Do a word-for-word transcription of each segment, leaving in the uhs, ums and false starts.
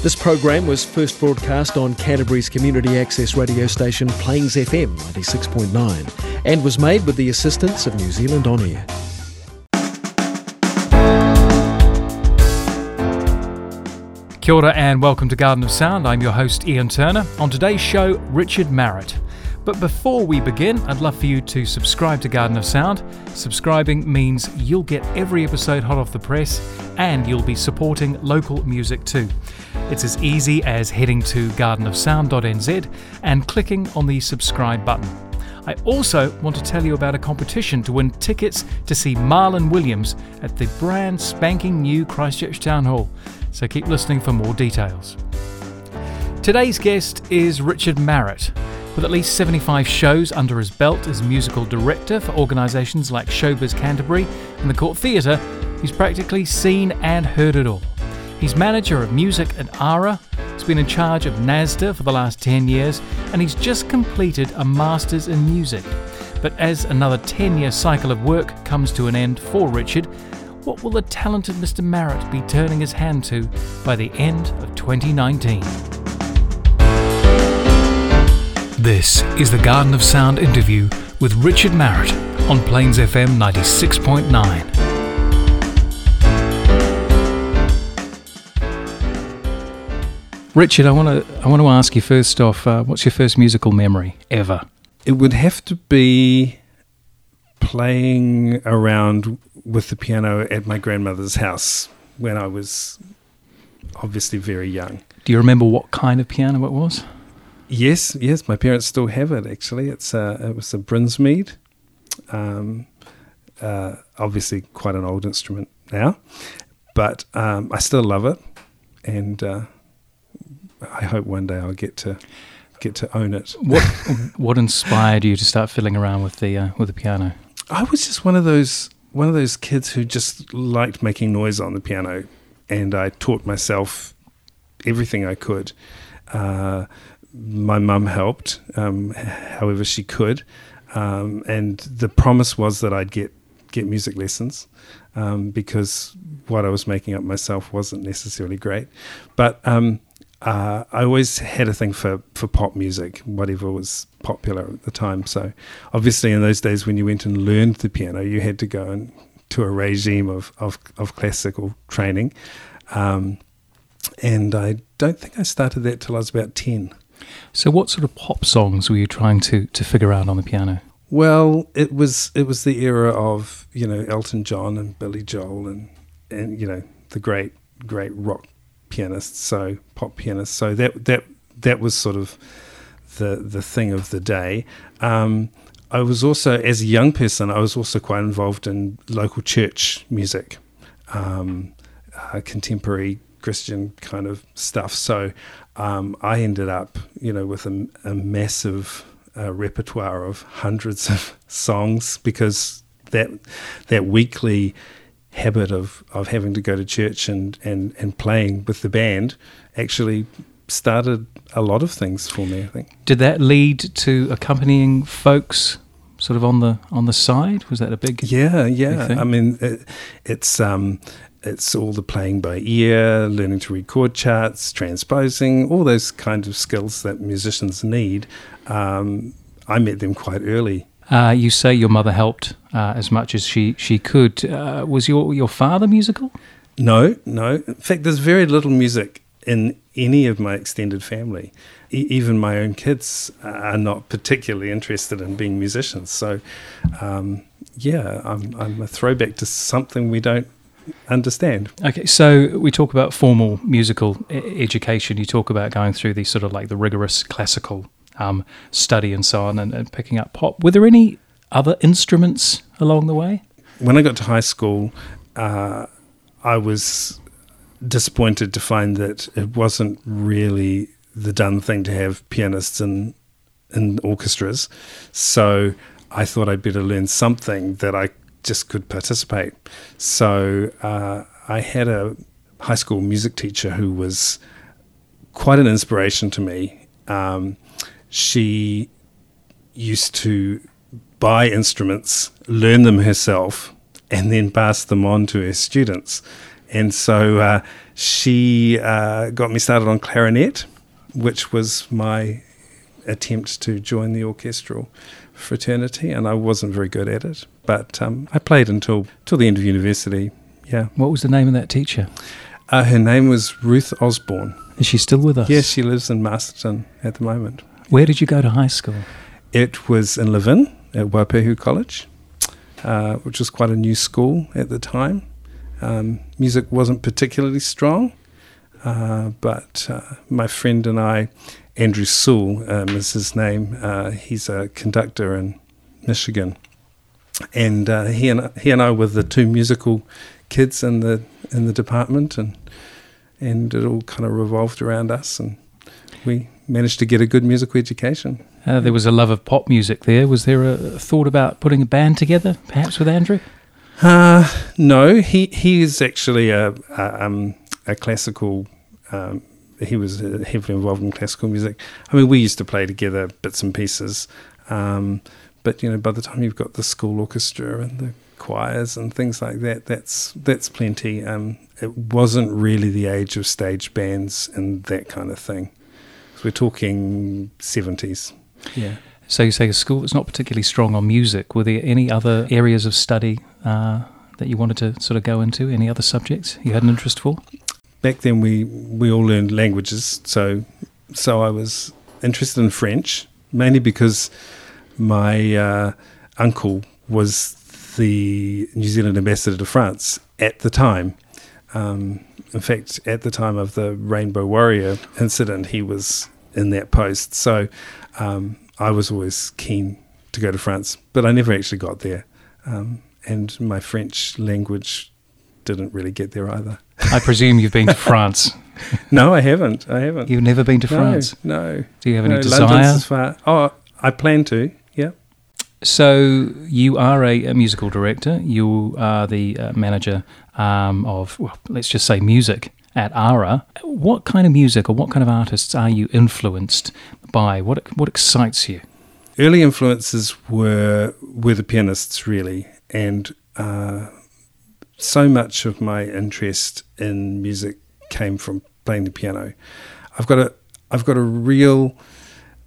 This program was first broadcast on Canterbury's community access radio station Plains F M ninety-six point nine and was made with the assistance of New Zealand On Air. Kia ora and welcome to Garden of Sound. I'm your host Ian Turner. On today's show, Richard Marrett. But before we begin, I'd love for you to subscribe to Garden of Sound. Subscribing means you'll get every episode hot off the press and you'll be supporting local music too. It's as easy as heading to garden of sound dot n z and clicking on the subscribe button. I also want to tell you about a competition to win tickets to see Marlon Williams at the brand spanking new Christchurch Town Hall. So keep listening for more details. Today's guest is Richard Marrett. With at least seventy-five shows under his belt as musical director for organisations like Showbiz Canterbury and the Court Theatre, he's practically seen and heard it all. He's manager of music at A R A, he's been in charge of NASDA for the last ten years, and he's just completed a Masters in Music. But as another ten-year cycle of work comes to an end for Richard, what will the talented Mister Marrett be turning his hand to by the end of twenty nineteen? This is the Garden of Sound interview with Richard Marrett on Plains F M ninety-six point nine. Richard, I want to I want to ask you first off, uh, what's your first musical memory ever? It would have to be playing around with the piano at my grandmother's house when I was obviously very young. Do you remember what kind of piano it was? Yes, yes, my parents still have it, actually. It's uh, it was a Brinsmead, um, uh, obviously quite an old instrument now, but um, I still love it, and uh, I hope one day I'll get to get to own it. What what inspired you to start fiddling around with the uh, with the piano? I was just one of those one of those kids who just liked making noise on the piano, and I taught myself everything I could. Uh, My mum helped, um, however she could, um, and the promise was that I'd get, get music lessons um, because what I was making up myself wasn't necessarily great. But um, uh, I always had a thing for, for pop music, whatever was popular at the time. So obviously in those days when you went and learned the piano, you had to go and, to a regime of, of, of classical training. Um, and I don't think I started that till I was about ten. So what sort of pop songs were you trying to, to figure out on the piano? Well, it was it was the era of, you know, Elton John and Billy Joel and, and you know, the great, great rock pianists, so pop pianists. So that that that was sort of the the thing of the day. Um, I was also, as a young person, I was also quite involved in local church music, um, uh, contemporary Christian kind of stuff. So um, I ended up, you know, with a, a massive uh, repertoire of hundreds of songs because that that weekly habit of, of having to go to church and, and, and playing with the band actually started a lot of things for me, I think. Did that lead to accompanying folks sort of on the on the side? Was that a big Yeah, yeah. Big thing? I mean, it, it's... Um, It's all the playing by ear, learning to read chord charts, transposing, all those kinds of skills that musicians need. Um, I met them quite early. Uh, you say your mother helped uh, as much as she, she could. Uh, was your, your father musical? No, no. In fact, there's very little music in any of my extended family. E- even my own kids are not particularly interested in being musicians. So, um, yeah, I'm, I'm a throwback to something we don't understand. Okay, so we talk about formal musical e- education. You talk about going through these sort of like the rigorous classical um, study and so on and, and picking up pop. Were there any other instruments along the way? When I got to high school, uh, I was disappointed to find that it wasn't really the done thing to have pianists in, in orchestras. So I thought I'd better learn something that I just could participate. So uh, I had a high school music teacher who was quite an inspiration to me. Um, she used to buy instruments, learn them herself, and then pass them on to her students. And so uh, she uh, got me started on clarinet, which was my attempt to join the orchestral fraternity, and I wasn't very good at it. But um, I played until till the end of university, yeah. What was the name of that teacher? Uh, her name was Ruth Osborne. Is she still with us? Yes, she lives in Masterton at the moment. Where did you go to high school? It was in Levin at Waipahu College, uh, which was quite a new school at the time. Um, music wasn't particularly strong, uh, but uh, my friend and I, Andrew Sewell um, is his name, uh, he's a conductor in Michigan, and uh, he and he and I were the two musical kids in the in the department, and and it all kind of revolved around us, and we managed to get a good musical education. Uh, there was a love of pop music there. Was there a thought about putting a band together, perhaps with Andrew? Uh, no, he he is actually a a, um, a classical, um, he was heavily involved in classical music. I mean, we used to play together bits and pieces, um, but, you know, by the time you've got the school orchestra and the choirs and things like that, that's that's plenty. Um, it wasn't really the age of stage bands and that kind of thing. So we're talking seventies. Yeah. So you say a school that's not particularly strong on music. Were there any other areas of study uh, that you wanted to sort of go into? Any other subjects you had an interest for? Back then we, we all learned languages, so so I was interested in French, mainly because my uh, uncle was the New Zealand ambassador to France at the time. Um, in fact, at the time of the Rainbow Warrior incident, he was in that post. So um, I was always keen to go to France, but I never actually got there. Um, and my French language didn't really get there either. I presume you've been to France. No, I haven't. I haven't. You've never been to France? No. no. Do you have any no, desire? London's far. Oh, I plan to, yeah. So you are a, a musical director. You are the uh, manager um, of, well, let's just say music at A R A. What kind of music or what kind of artists are you influenced by? What what excites you? Early influences were, were the pianists, really, and uh, so much of my interest in music came from playing the piano. I've got a I've got a real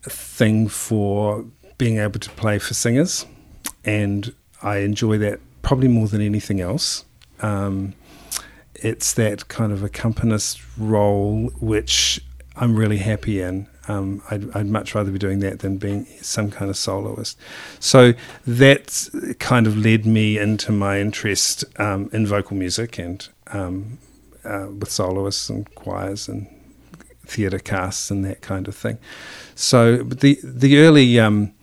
thing for being able to play for singers, and I enjoy that probably more than anything else. Um, it's that kind of accompanist role which I'm really happy in. Um, I'd, I'd much rather be doing that than being some kind of soloist. So that kind of led me into my interest um, in vocal music and um, uh, with soloists and choirs and theatre casts and that kind of thing. So but the the early um,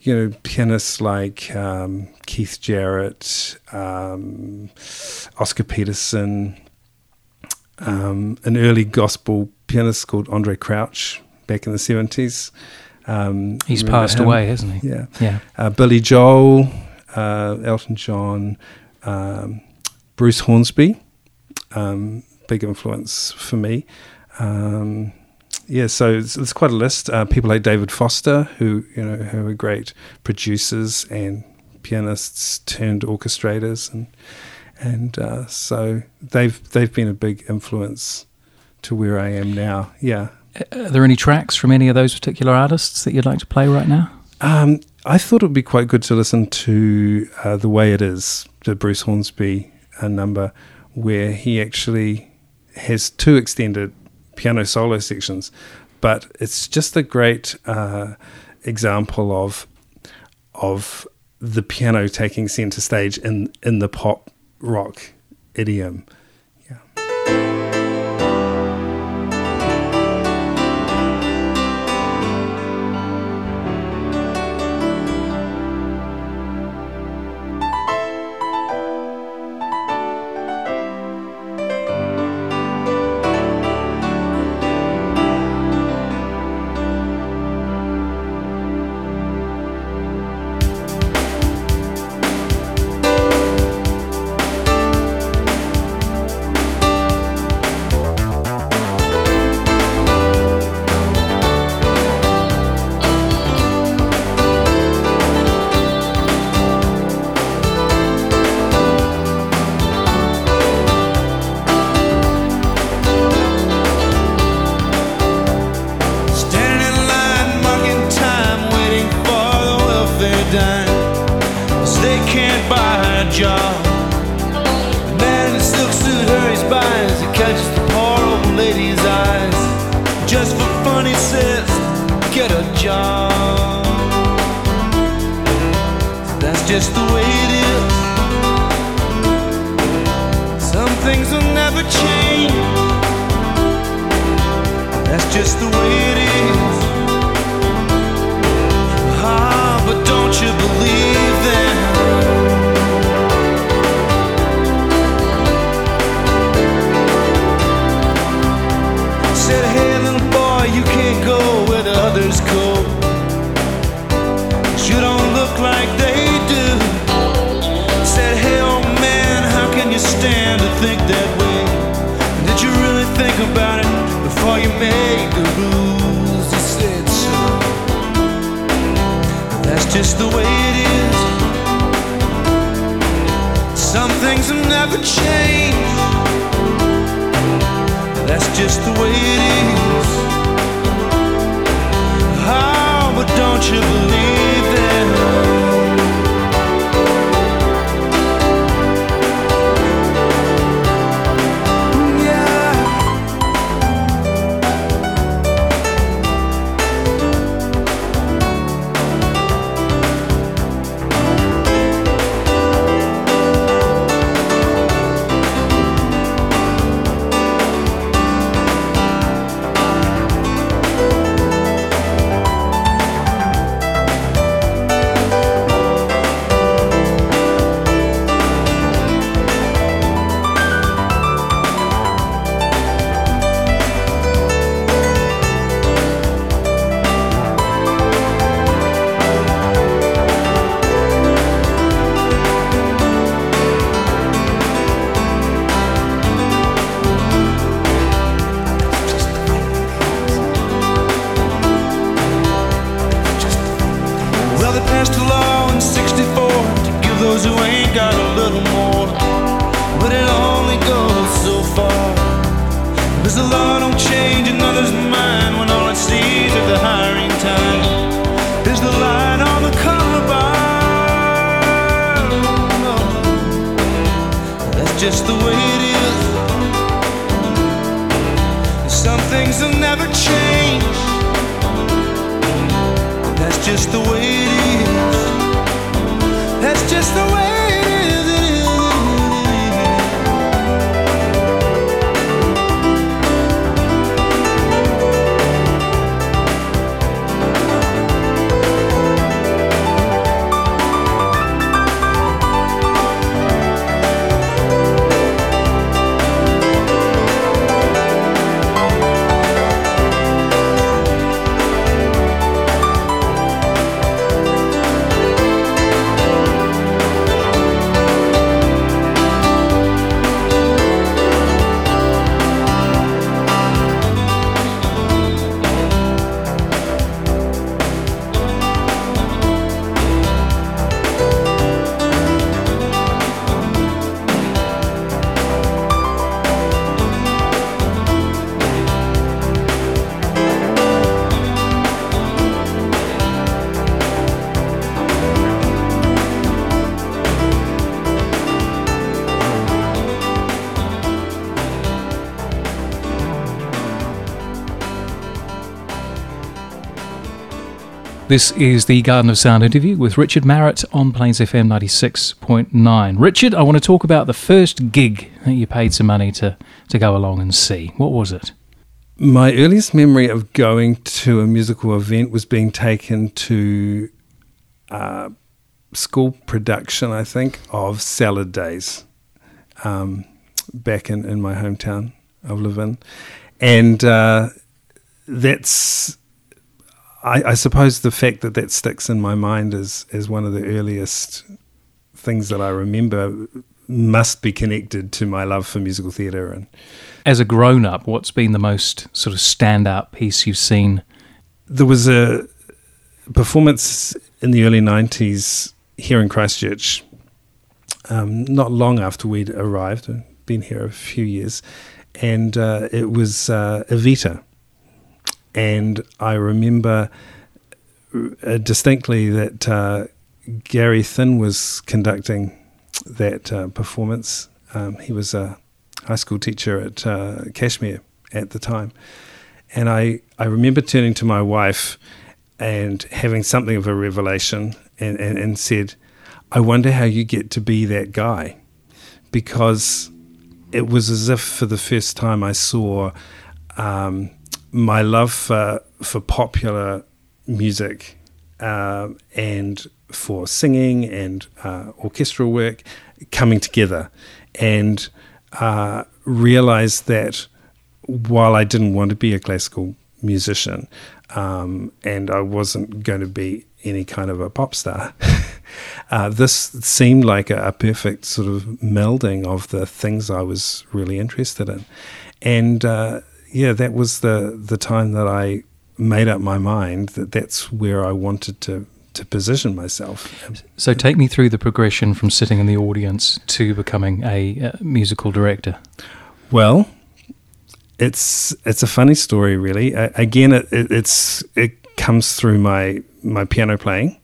you know pianists like um, Keith Jarrett, um, Oscar Peterson, um, an early gospel pianist called Andre Crouch. Back in the seventies. Um, He's passed him? away, hasn't he? Yeah. yeah. Uh, Billy Joel, uh, Elton John, um, Bruce Hornsby, um, big influence for me. Um, yeah, so it's, it's quite a list. Uh, people like David Foster, who you know who are great producers and pianists turned orchestrators, and and uh, so they've they've been a big influence to where I am now. Yeah. Are there any tracks from any of those particular artists that you'd like to play right now? Um, I thought it would be quite good to listen to uh, The Way It Is, the Bruce Hornsby uh, number, where he actually has two extended piano solo sections. But it's just a great uh, example of of the piano taking centre stage in, in the pop rock idiom. by her jaw. The man in a silk suit hurries by as he catches the poor old lady's eyes. Just for fun he says, get a job. That's just the way it is. Some things will never change. That's just the way it is. Ah, but don't you believe them? Said, hey little boy, you can't go where the others go. You don't look like they do. Said, hey old man, how can you stand to think that way? And did you really think about it before you made the rules? He said, so. That's just the way it is. Some things will never change. That's just the way it is. Oh, but don't you believe it? This is the Garden of Sound interview with Richard Marrett on Plains F M ninety-six point nine. Richard, I want to talk about the first gig that you paid some money to, to go along and see. What was it? My earliest memory of going to a musical event was being taken to uh, school production, I think, of Salad Days um, back in, in my hometown of Levin. And uh, that's... I, I suppose the fact that that sticks in my mind as, as one of the earliest things that I remember must be connected to my love for musical theatre. And as a grown-up, what's been the most sort of standout piece you've seen? There was a performance in the early nineties here in Christchurch, um, not long after we'd arrived. I'd been here a few years, and uh, it was uh, Evita. And I remember distinctly that uh, Gary Thin was conducting that uh, performance. Um, he was a high school teacher at uh, Kashmir at the time. And I, I remember turning to my wife and having something of a revelation and, and, and said, I wonder how you get to be that guy. Because it was as if for the first time I saw um, my love for, for popular music uh, and for singing and uh, orchestral work coming together, and uh, realized that while I didn't want to be a classical musician um, and I wasn't going to be any kind of a pop star, uh, this seemed like a, a perfect sort of melding of the things I was really interested in. And uh, yeah, that was the, the time that I made up my mind that that's where I wanted to to position myself. So take me through the progression from sitting in the audience to becoming a uh, musical director. Well, it's it's a funny story, really. Uh, again, it, it, it's it comes through my my piano playing,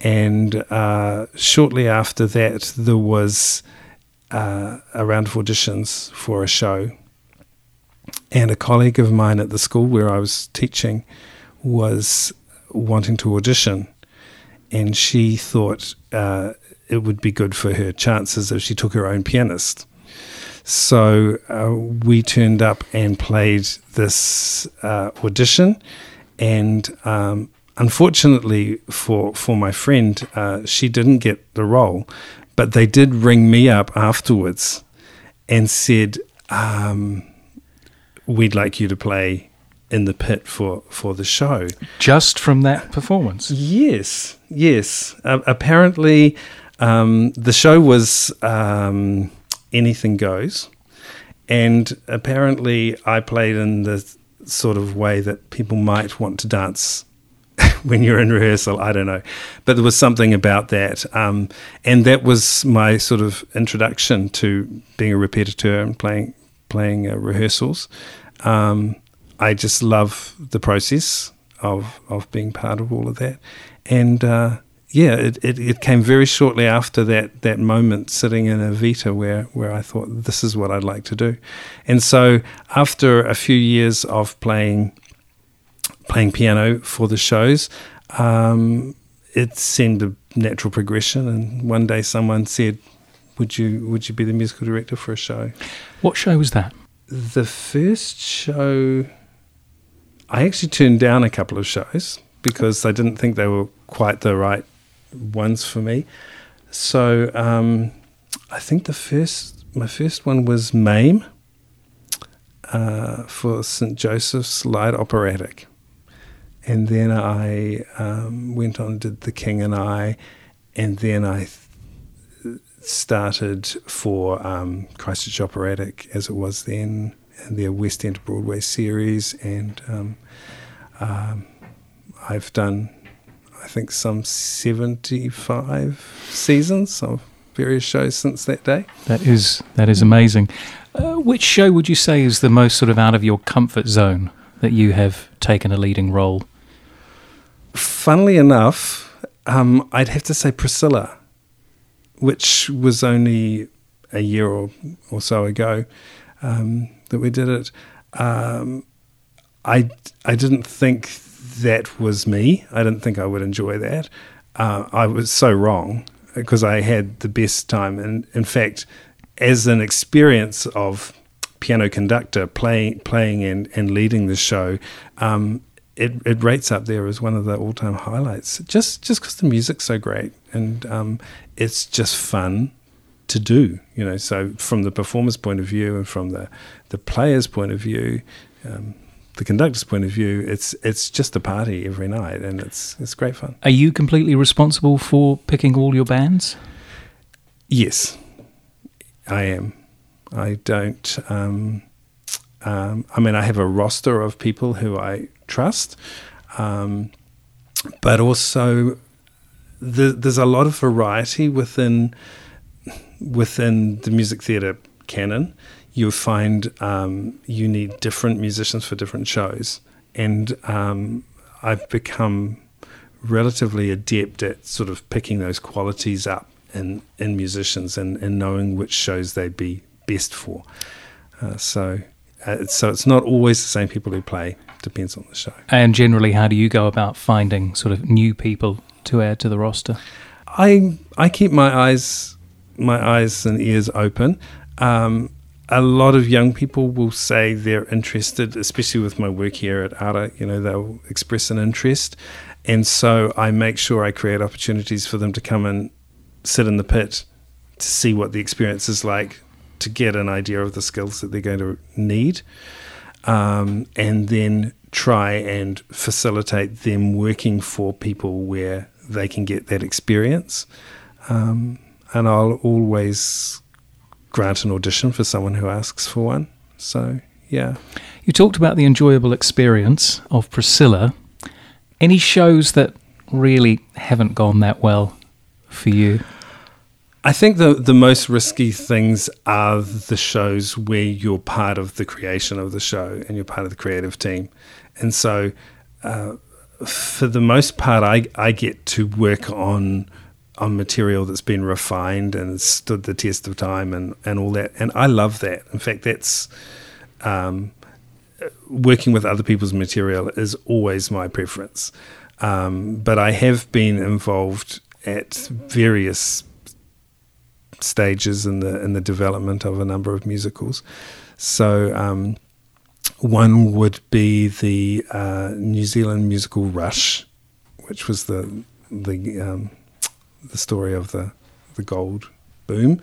and uh, shortly after that, there was uh, a round of auditions for a show, and a colleague of mine at the school where I was teaching was wanting to audition. And she thought uh, it would be good for her chances if she took her own pianist. So uh, we turned up and played this uh, audition. And um, unfortunately for, for my friend, uh, she didn't get the role. But they did ring me up afterwards and said, um, we'd like you to play in the pit for, for the show. Just from that performance? Yes, yes. Uh, apparently, um, the show was um, Anything Goes, and apparently I played in the sort of way that people might want to dance when you're in rehearsal, I don't know. But there was something about that, um, and that was my sort of introduction to being a repetiteur and playing, playing uh, rehearsals. Um I just love the process of of being part of all of that. And, uh, yeah, it, it, it came very shortly after that that moment sitting in Evita where, where I thought, this is what I'd like to do. And so after a few years of playing playing piano for the shows, um, it seemed a natural progression. And one day someone said, would you would you be the musical director for a show? What show was that? The first show... I actually turned down a couple of shows because I didn't think they were quite the right ones for me. So um, I think the first, my first one was Mame uh, for St Joseph's Light Operatic. And then I um, went on and did The King and I, and then I th- started for um, Christchurch Operatic as it was then, and their West End to Broadway series, and um, um, I've done, I think, some seventy-five seasons of various shows since that day. That is that is amazing. Uh, which show would you say is the most sort of out of your comfort zone that you have taken a leading role? Funnily enough, um, I'd have to say Priscilla, which was only a year or, or so ago. Um, that we did it, um, I, I didn't think that was me. I didn't think I would enjoy that. Uh, I was so wrong because I had the best time. And in fact, as an experience of piano conductor playing playing and, and leading the show, um, it, it rates up there as one of the all-time highlights, just just because the music's so great and um, it's just fun to do, you know. So from the performer's point of view and from the, the player's point of view, um, the conductor's point of view, it's it's just a party every night, and it's it's great fun. Are you completely responsible for picking all your bands? Yes, I am. I don't. Um, um, I mean, I have a roster of people who I trust, um, but also the, there's a lot of variety within. Within the music theatre canon, you'll find um, you need different musicians for different shows. And um, I've become relatively adept at sort of picking those qualities up in, in musicians and, and knowing which shows they'd be best for. Uh, so, uh, so it's not always the same people who play, depends on the show. And generally, how do you go about finding sort of new people to add to the roster? I I keep my eyes my eyes and ears open. Um, a lot of young people will say they're interested, especially with my work here at ARA, you know, they'll express an interest. And so I make sure I create opportunities for them to come and sit in the pit to see what the experience is like, to get an idea of the skills that they're going to need, um, and then try and facilitate them working for people where they can get that experience. Um, and I'll always grant an audition for someone who asks for one. So, yeah. You talked about the enjoyable experience of Priscilla. Any shows that really haven't gone that well for you? I think the, the most risky things are the shows where you're part of the creation of the show and you're part of the creative team. And so uh, for the most part, I, I get to work on on material that's been refined and stood the test of time and, and all that. And I love that. In fact, that's um, working with other people's material is always my preference. Um, but I have been involved at various stages in the in the development of a number of musicals. So um, one would be the uh, New Zealand musical Rush, which was the the um, the story of the the gold boom,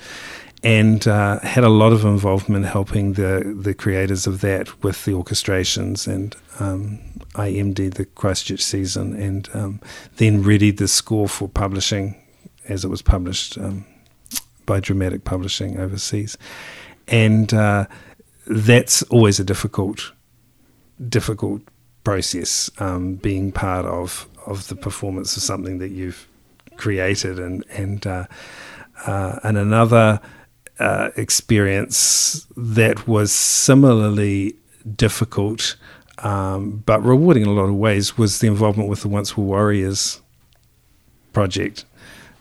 and uh, had a lot of involvement helping the the creators of that with the orchestrations, and um, I M D'd the Christchurch season, and um, then readied the score for publishing as it was published. Um, by Dramatic Publishing overseas. And uh, that's always a difficult, difficult process, um, being part of, of the performance of something that you've created. And and, uh, uh, and another uh, experience that was similarly difficult um, but rewarding in a lot of ways was the involvement with the Once Were Warriors project.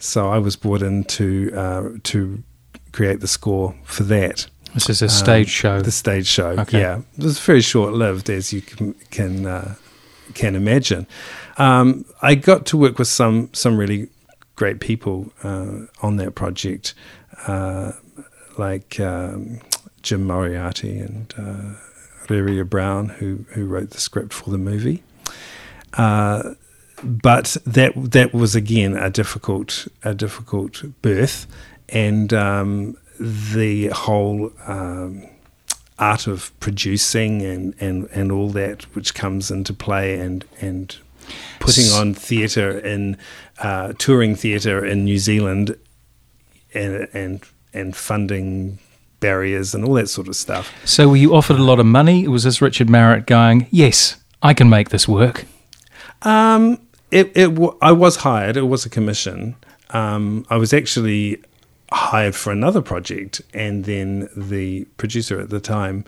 So I was brought in to uh, to create the score for that. This is a stage um, show. The stage show, okay. Yeah. It was very short-lived, as you can can, uh, can imagine. Um, I got to work with some some really great people uh, on that project, uh, like um, Jim Moriarty and uh, Reria Brown, who, who wrote the script for the movie. Uh But that that was again a difficult a difficult birth, and um, the whole um, art of producing and, and, and all that which comes into play, and and putting on theatre in uh, touring theatre in New Zealand, and and and funding barriers and all that sort of stuff. So were you offered a lot of money? Was this Richard Marrett going, "Yes, I can make this work"? Um. It, it w- I was hired. It was a commission. Um, I was actually hired for another project, and then the producer at the time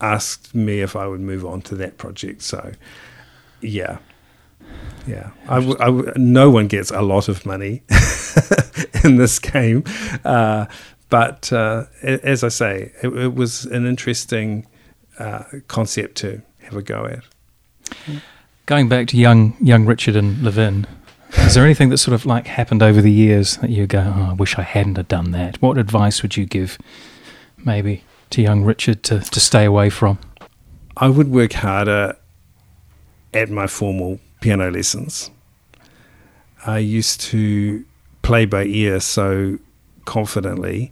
asked me if I would move on to that project. So, yeah, yeah. I w- I w- no one gets a lot of money in this game, uh, but uh, as I say, it, it was an interesting uh, concept to have a go at. Mm. Going back to young young Richard and Levin, is there anything that sort of like happened over the years that you go, oh, I wish I hadn't have done that? What advice would you give maybe to young Richard to, to stay away from? I would work harder at my formal piano lessons. I used to play by ear so confidently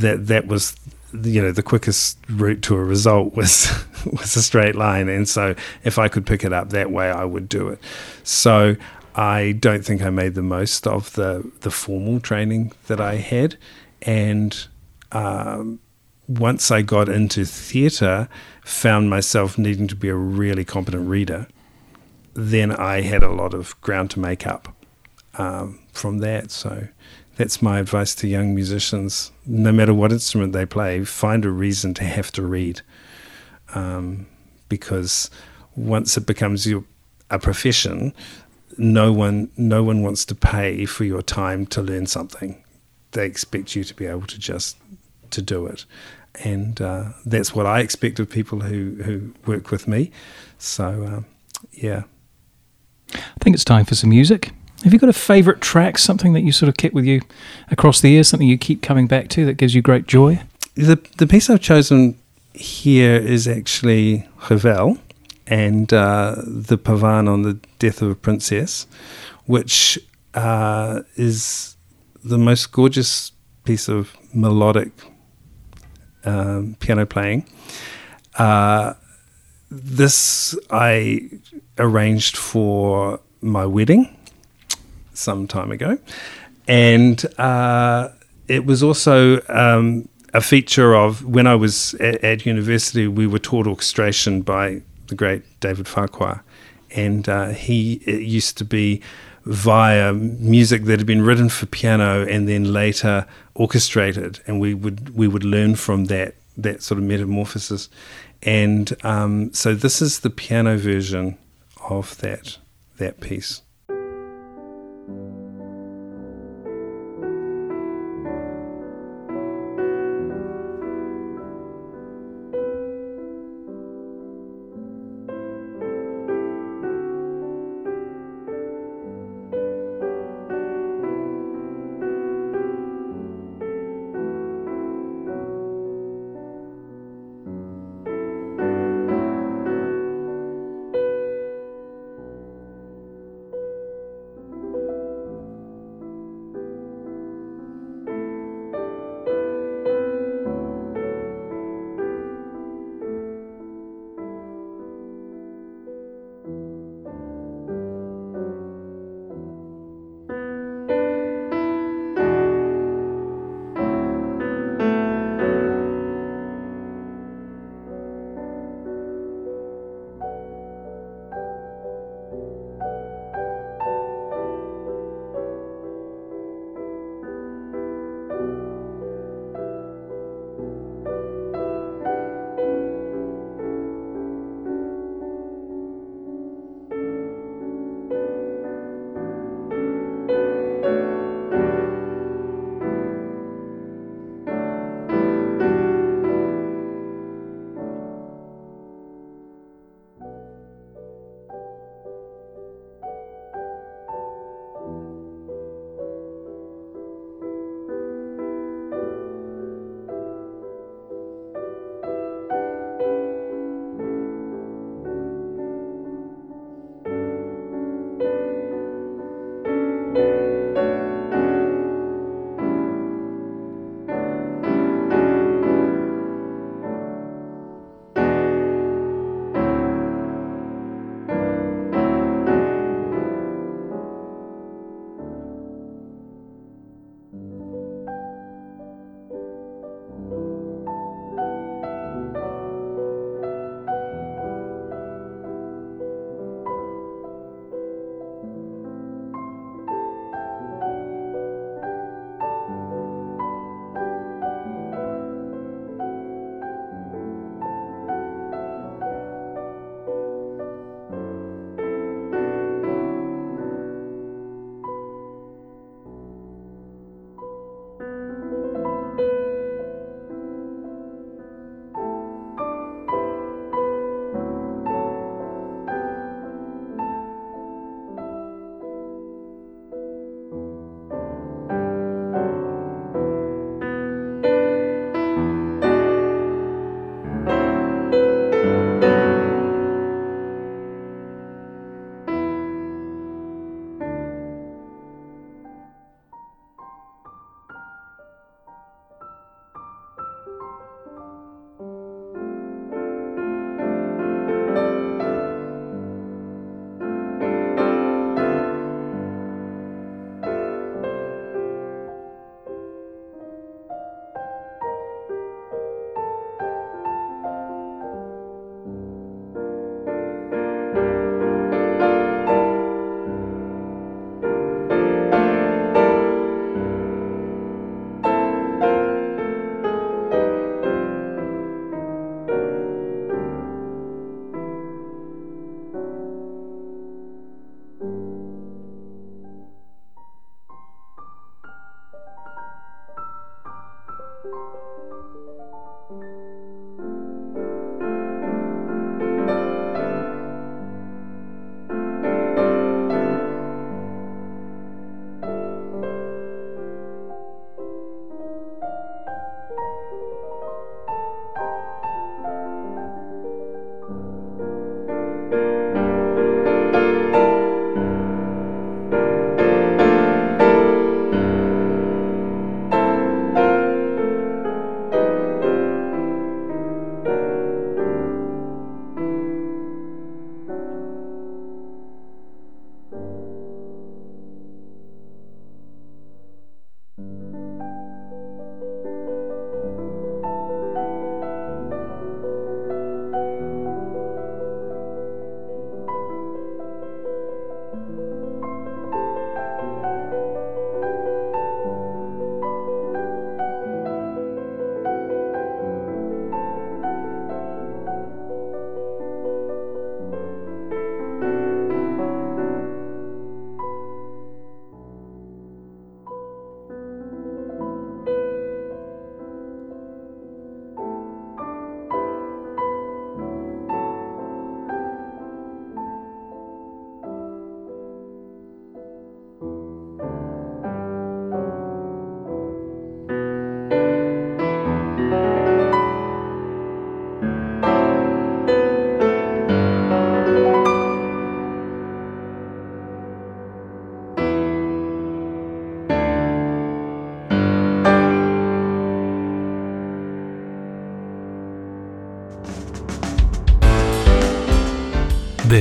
that that was, you know, the quickest route to a result was was a straight line, and so if I could pick it up that way, I would do it. So I don't think I made the most of the the formal training that I had, and um, once I got into theatre, found myself needing to be a really competent reader. Then I had a lot of ground to make up um, from that. So that's my advice to young musicians. No matter what instrument they play, find a reason to have to read. Um, because once it becomes your, a profession, no one no one wants to pay for your time to learn something. They expect you to be able to just to do it. And uh, that's what I expect of people who, who work with me. So, um, yeah. I think it's time for some music. Have you got a favourite track, something that you sort of kept with you across the years, something you keep coming back to that gives you great joy? The the piece I've chosen here is actually Revel and uh, the pavan on the death of a princess, which uh, is the most gorgeous piece of melodic um, piano playing. Uh, this I arranged for my wedding some time ago, and uh, it was also um, a feature of when I was at, at university. We were taught orchestration by the great David Farquhar, and uh, he it used to be via music that had been written for piano and then later orchestrated, and we would we would learn from that that sort of metamorphosis. And um, so this is the piano version of that that piece.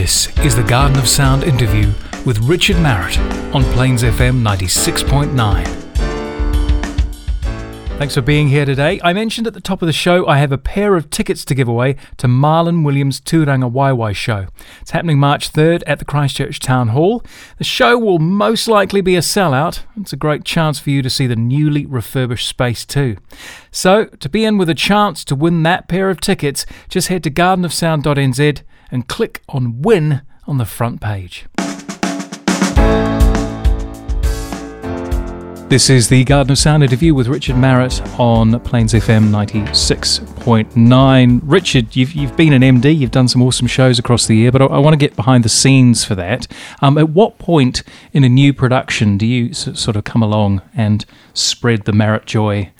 This is the Garden of Sound interview with Richard Marrett on Plains F M ninety-six point nine. Thanks for being here today. I mentioned at the top of the show I have a pair of tickets to give away to Marlon Williams' Tūranga Waiwai show. It's happening March third at the Christchurch Town Hall. The show will most likely be a sellout. It's a great chance for you to see the newly refurbished space too. So, to be in with a chance to win that pair of tickets, just head to garden of sound dot n z and click on Win on the front page. This is the Garden of Sound interview with Richard Marrett on Plains F M ninety-six point nine. Richard, you've you've been an M D, you've done some awesome shows across the year, but I, I want to get behind the scenes for that. Um, at what point in a new production do you s- sort of come along and spread the Marrett joy?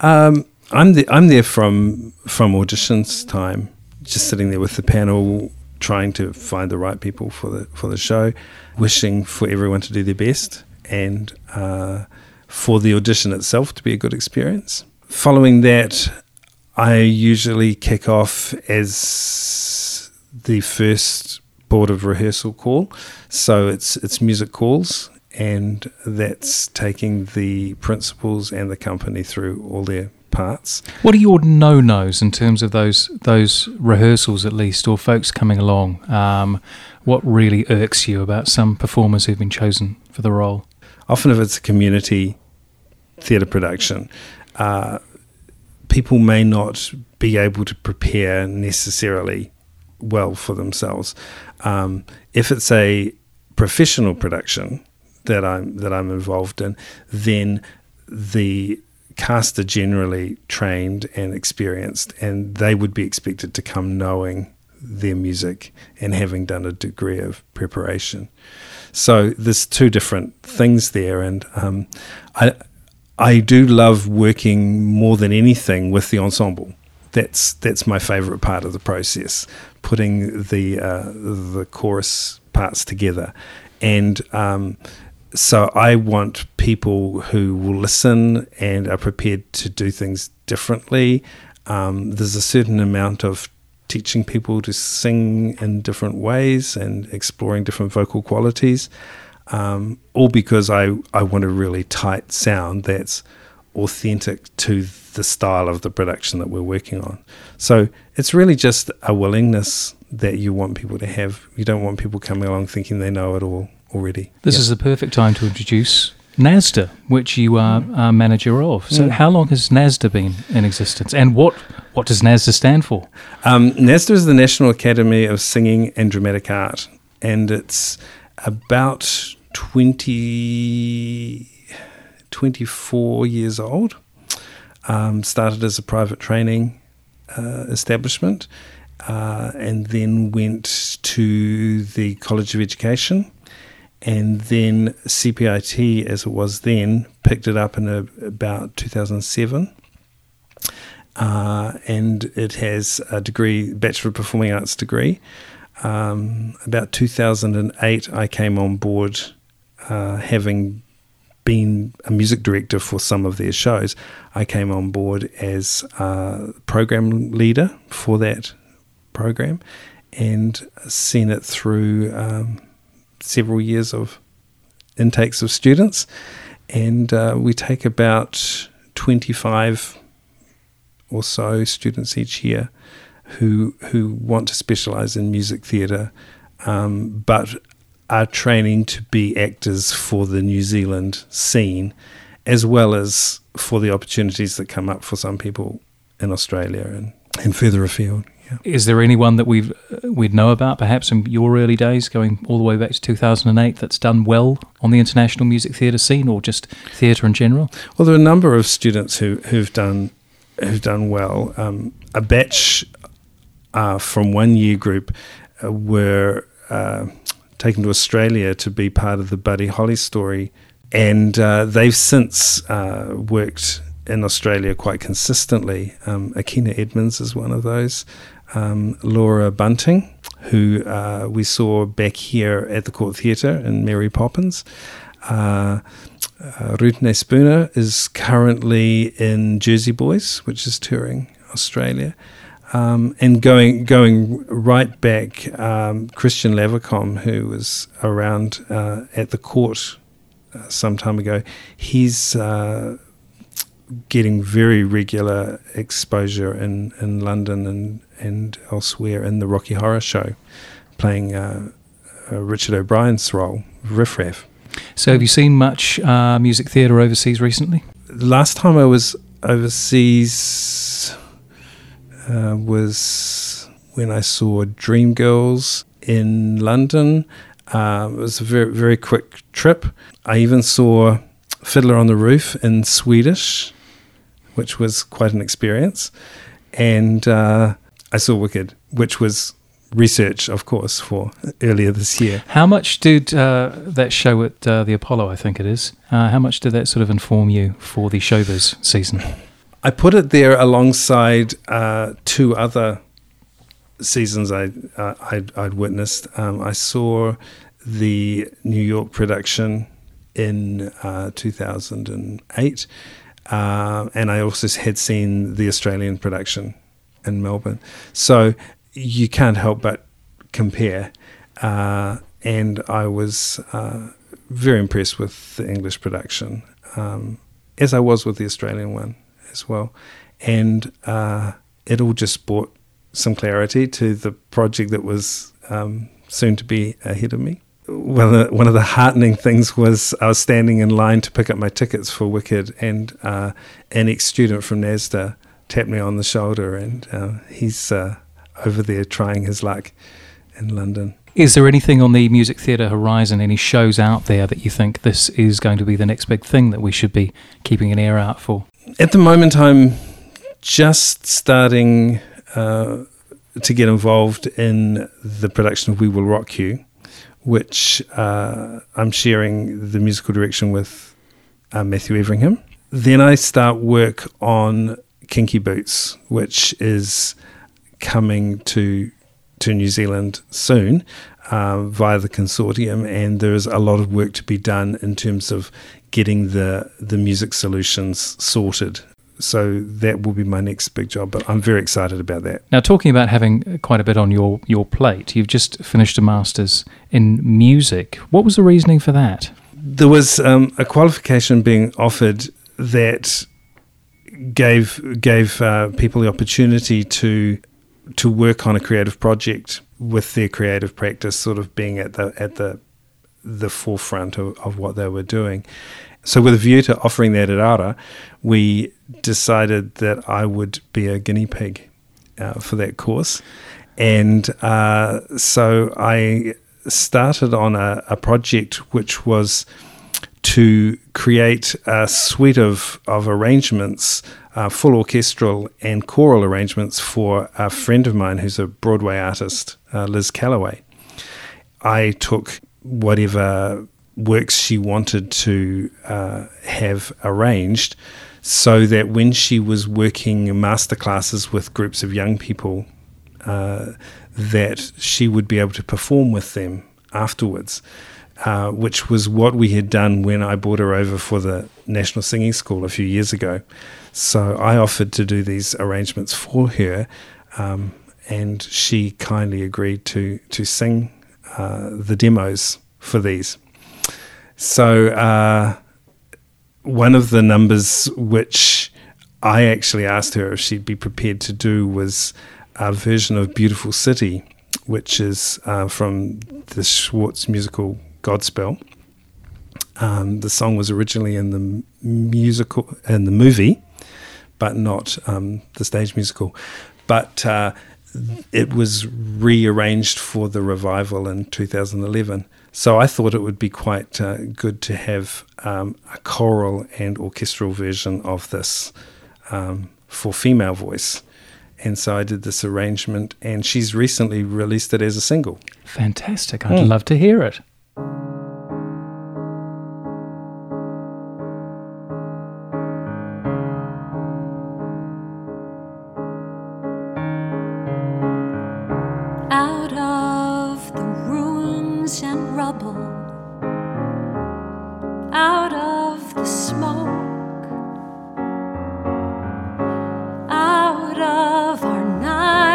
um, I'm the, I'm there from from auditions time, just sitting there with the panel, trying to find the right people for the for the show, wishing for everyone to do their best. And uh, for the audition itself to be a good experience. Following that, I usually kick off as the first board of rehearsal call. So it's it's music calls, and that's taking the principals and the company through all their parts. What are your no-nos in terms of those those rehearsals, at least, or folks coming along? Um, what really irks you about some performers who've been chosen for the role? Often if it's a community theatre production, uh, people may not be able to prepare necessarily well for themselves. Um, if it's a professional production that I'm that I'm involved in, then the cast are generally trained and experienced, and they would be expected to come knowing their music and having done a degree of preparation. So there's two different things there, and um, I I do love working more than anything with the ensemble. That's that's my favourite part of the process, putting the uh, the chorus parts together, and um, so I want people who will listen and are prepared to do things differently. Um, there's a certain amount of teaching people to sing in different ways and exploring different vocal qualities, um, all because I, I want a really tight sound that's authentic to the style of the production that we're working on. So it's really just a willingness that you want people to have. You don't want people coming along thinking they know it all already. This yep. is the perfect time to introduce NASDA, which you are, are manager of. So mm. how long has NASDA been in existence, and what what does NASDA stand for? Um, NASDA is the National Academy of Singing and Dramatic Art, and it's about twenty, twenty-four years old. Um, started as a private training uh, establishment uh, and then went to the College of Education. And then C P I T, as it was then, picked it up in a, about two thousand seven. Uh, and it has a degree, Bachelor of Performing Arts degree. Um, about two thousand eight, I came on board, uh, having been a music director for some of their shows. I came on board as a program leader for that program and seen it through... Um, several years of intakes of students, and uh, we take about twenty-five or so students each year who who want to specialise in music theatre, um, but are training to be actors for the New Zealand scene, as well as for the opportunities that come up for some people in Australia and, and further afield. Yeah. Is there anyone that we've, we'd know about, perhaps in your early days, going all the way back to two thousand eight, that's done well on the international music theatre scene, or just theatre in general? Well, there are a number of students who, who've done who've done well. Um, a batch uh, from one year group uh, were uh, taken to Australia to be part of the Buddy Holly story, and uh, they've since uh, worked in Australia quite consistently. Um, Akina Edmonds is one of those. Um, Laura Bunting, who uh, we saw back here at the Court Theatre in Mary Poppins. Uh, uh, Rutne Spooner is currently in Jersey Boys, which is touring Australia. Um, and going going right back, um, Christian Lavacom, who was around uh, at the court uh, some time ago, he's uh, getting very regular exposure in, in London and, and elsewhere in the Rocky Horror Show, playing uh, uh, Richard O'Brien's role, Riff Raff. So have you seen much uh, music theatre overseas recently? Last time I was overseas... Uh, was when I saw Dreamgirls in London. Uh, it was a very, very quick trip. I even saw Fiddler on the Roof in Swedish, which was quite an experience. And uh, I saw Wicked, which was research, of course, for earlier this year. How much did uh, that show at uh, the Apollo, I think it is, uh, how much did that sort of inform you for the Showbiz season? I put it there alongside uh, two other seasons I, uh, I'd, I'd witnessed. Um, I saw the New York production in uh, two thousand eight, uh, and I also had seen the Australian production in Melbourne. So you can't help but compare. Uh, and I was uh, very impressed with the English production, um, as I was with the Australian one as well, and uh, it all just brought some clarity to the project that was um, soon to be ahead of me. One of, the, one of the heartening things was I was standing in line to pick up my tickets for Wicked, and uh, an ex-student from NASDA tapped me on the shoulder, and uh, he's uh, over there trying his luck in London. Is there anything on the music theatre horizon, any shows out there that you think this is going to be the next big thing that we should be keeping an ear out for? At the moment, I'm just starting uh, to get involved in the production of We Will Rock You, which uh, I'm sharing the musical direction with uh, Matthew Everingham. Then I start work on Kinky Boots, which is coming to to New Zealand soon uh, via the consortium, and there is a lot of work to be done in terms of getting the, the music solutions sorted. So that will be my next big job, but I'm very excited about that. Now, talking about having quite a bit on your, your plate, you've just finished a master's in music. What was the reasoning for that? There was um, a qualification being offered that gave gave uh, people the opportunity to to work on a creative project with their creative practice sort of being at the at the the forefront of, of what they were doing. So with a view to offering that at ARA, we decided that I would be a guinea pig uh, for that course. And uh, so I started on a, a project which was to create a suite of, of arrangements, uh, full orchestral and choral arrangements for a friend of mine who's a Broadway artist, uh, Liz Calloway. I took whatever works she wanted to uh, have arranged so that when she was working masterclasses with groups of young people, uh, that she would be able to perform with them afterwards, uh, which was what we had done when I brought her over for the National Singing School a few years ago. So I offered to do these arrangements for her, um, and she kindly agreed to, to sing Uh, the demos for these. So uh, one of the numbers which I actually asked her if she'd be prepared to do was a version of Beautiful City, which is uh, from the Schwartz musical Godspell. Um, the song was originally in the musical in the movie, but not um, the stage musical. But uh, it was rearranged for the revival in two thousand eleven. So I thought it would be quite uh, good to have um, a choral and orchestral version of this um, for female voice. And so I did this arrangement, and she's recently released it as a single. Fantastic. I'd mm. love to hear it. Smoke out of our night.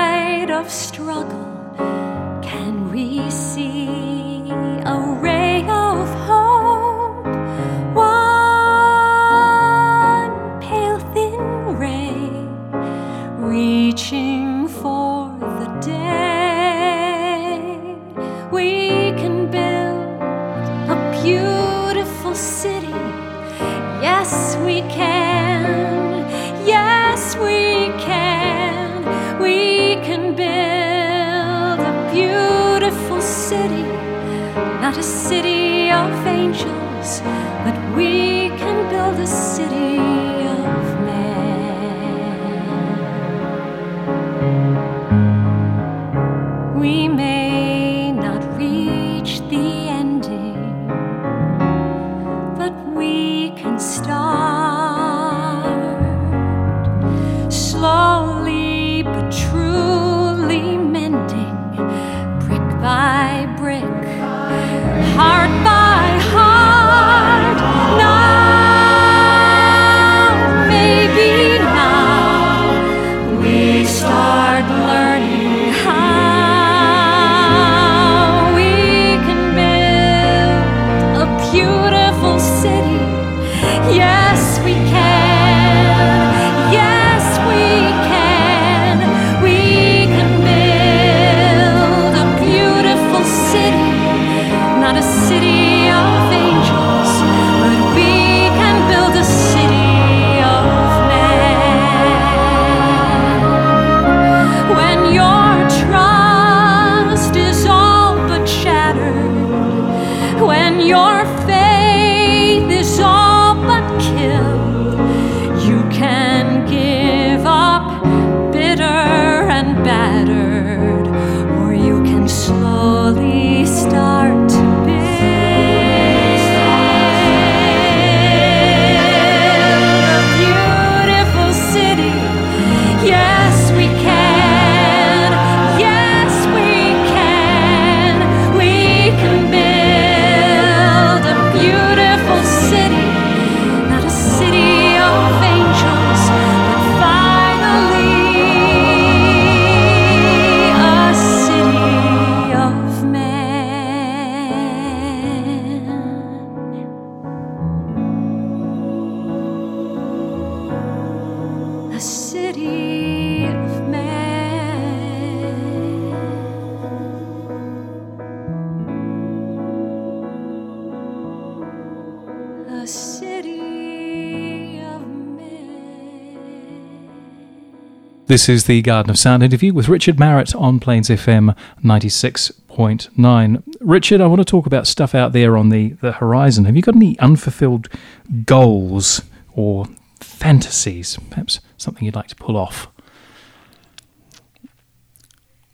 We can build a beautiful city. Yes, we can. Yes, we can. We can build a beautiful city. Not a city of angels, but we can build a city. We may not reach the ending, but we can start slowly but truly mending, brick by brick, heart by heart. Now, maybe now, we start learning how. This is the Garden of Sound interview with Richard Marrett on Plains F M ninety-six point nine. Richard, I want to talk about stuff out there on the, the horizon. Have you got any unfulfilled goals or fantasies, perhaps something you'd like to pull off?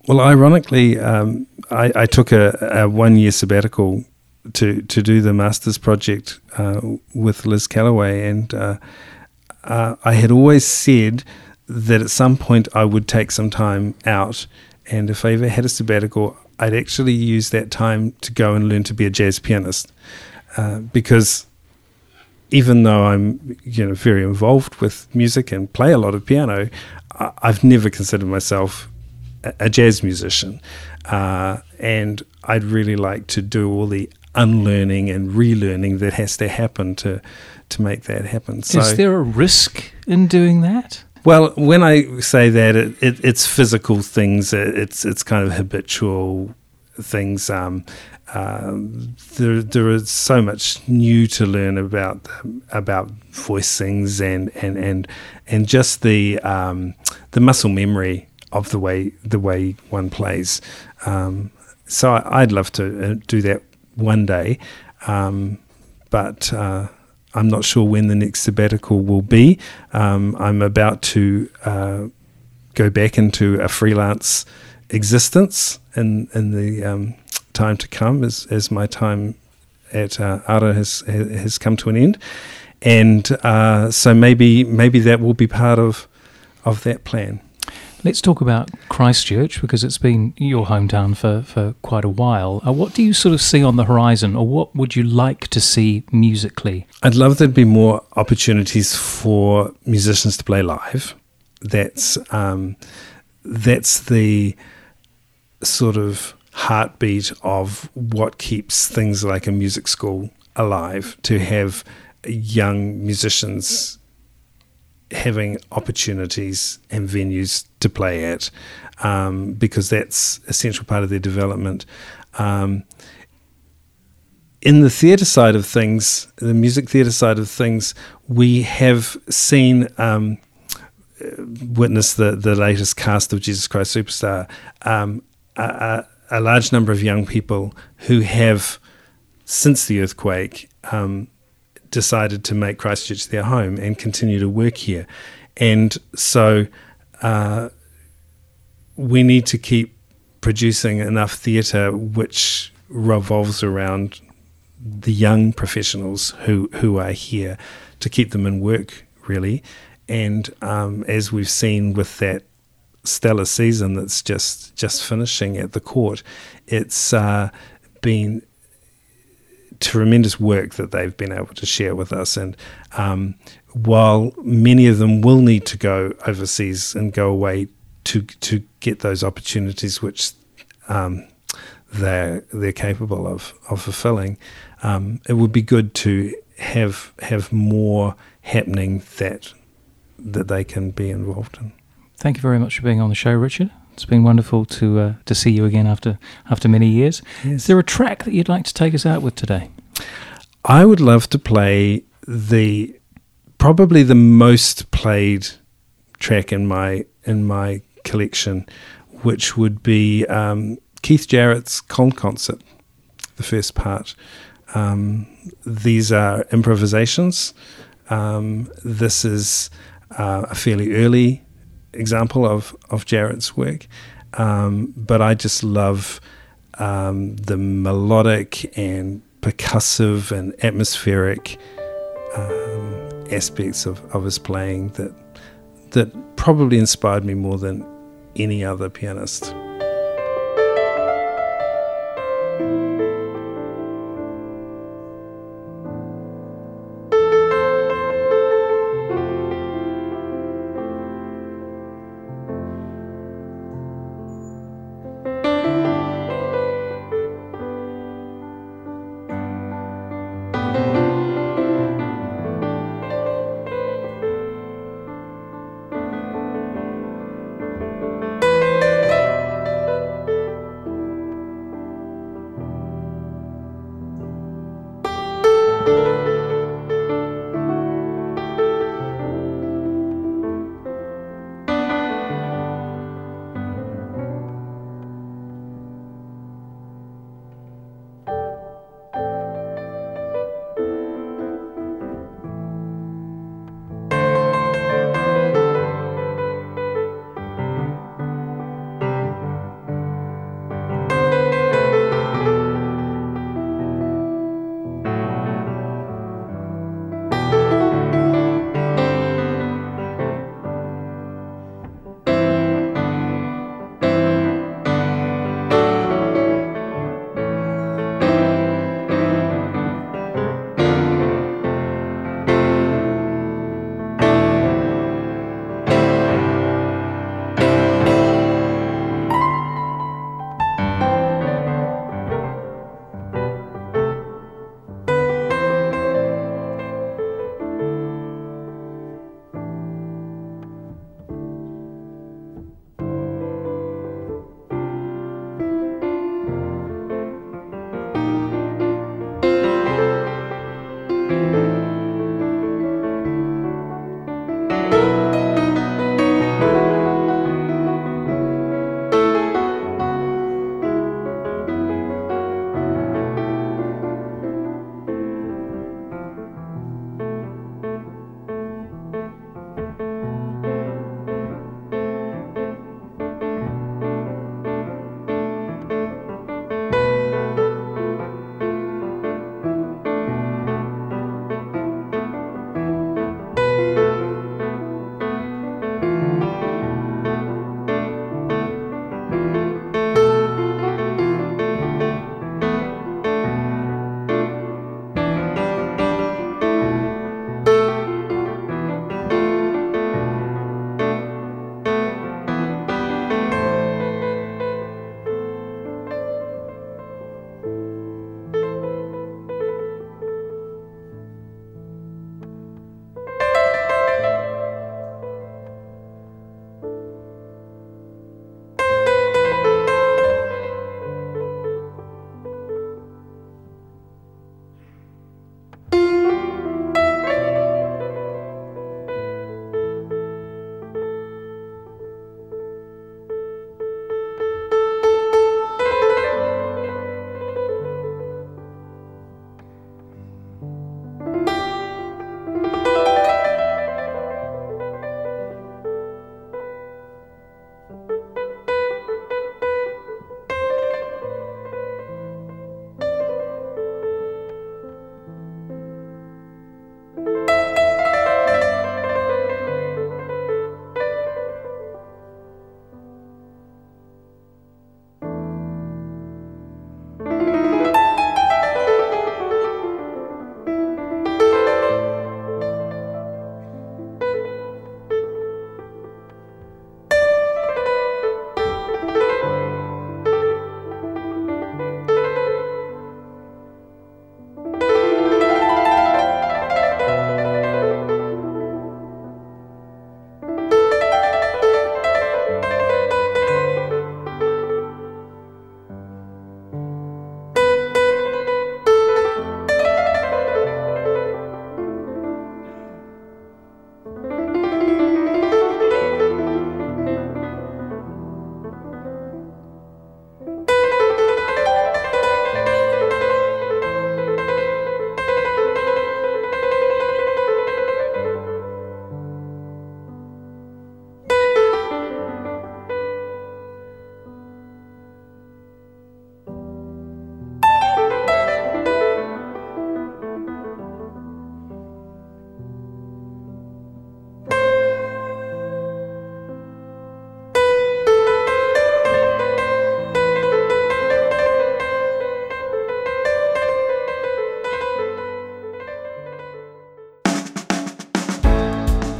Well, ironically, um, I, I took a, a one-year sabbatical to, to do the master's project uh, with Liz Calloway, and uh, uh, I had always said that at some point I would take some time out, and if I ever had a sabbatical, I'd actually use that time to go and learn to be a jazz pianist, uh, because even though I'm, you know, very involved with music and play a lot of piano, I- I've never considered myself a, a jazz musician, uh, and I'd really like to do all the unlearning and relearning that has to happen to, to make that happen. So, is there a risk in doing that? Well, when I say that, it, it, it's physical things. It, it's it's kind of habitual things. Um, um, there there is so much new to learn about about voicings and and, and, and just the um, the muscle memory of the way the way one plays. Um, so I, I'd love to do that one day, um, but. Uh, I'm not sure when the next sabbatical will be. Um, I'm about to uh, go back into a freelance existence in, in the um, time to come, as, as my time at uh, ARA has has come to an end. And uh, so maybe maybe that will be part of of that plan. Let's talk about Christchurch, because it's been your hometown for, for quite a while. Uh, what do you sort of see on the horizon, or what would you like to see musically? I'd love there'd be more opportunities for musicians to play live. That's um, that's the sort of heartbeat of what keeps things like a music school alive, to have young musicians having opportunities and venues to play at, um, because that's a central part of their development. Um, in the theatre side of things, the music theatre side of things, we have seen, um, witnessed the, the latest cast of Jesus Christ Superstar, um, a, a, a large number of young people who have, since the earthquake, um, decided to make Christchurch their home and continue to work here. And so uh, we need to keep producing enough theatre which revolves around the young professionals who, who are here, to keep them in work, really. And um, as we've seen with that stellar season that's just, just finishing at the Court, it's uh, been tremendous work that they've been able to share with us. And um, while many of them will need to go overseas and go away to to get those opportunities which um, they're, they're capable of, of fulfilling, um, it would be good to have have more happening that that they can be involved in. Thank you very much for being on the show, Richard. It's been wonderful to uh, to see you again after after many years. Yes. Is there a track that you'd like to take us out with today? I would love to play the probably the most played track in my in my collection, which would be um, Keith Jarrett's Con Concert, the first part. Um, these are improvisations. Um, this is uh, a fairly early example of, of Jarrett's work, um, but I just love um, the melodic and percussive and atmospheric um, aspects of, of his playing that that probably inspired me more than any other pianist.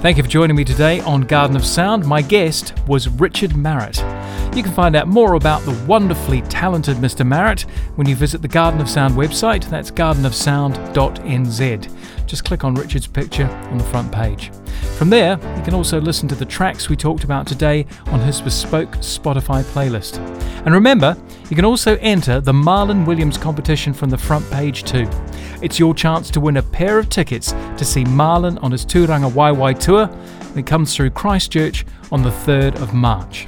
Thank you for joining me today on Garden of Sound. My guest was Richard Marrett. You can find out more about the wonderfully talented Mister Marrett when you visit the Garden of Sound website. That's garden of sound dot n z. Just click on Richard's picture on the front page. From there, you can also listen to the tracks we talked about today on his bespoke Spotify playlist. And remember, you can also enter the Marlon Williams competition from the front page too. It's your chance to win a pair of tickets to see Marlon on his Tūranga Waiwai tour that comes through Christchurch on the third of March.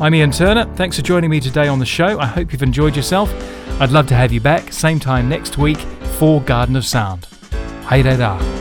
I'm Ian Turner. Thanks for joining me today on the show. I hope you've enjoyed yourself. I'd love to have you back same time next week for Garden of Sound. Haere rā.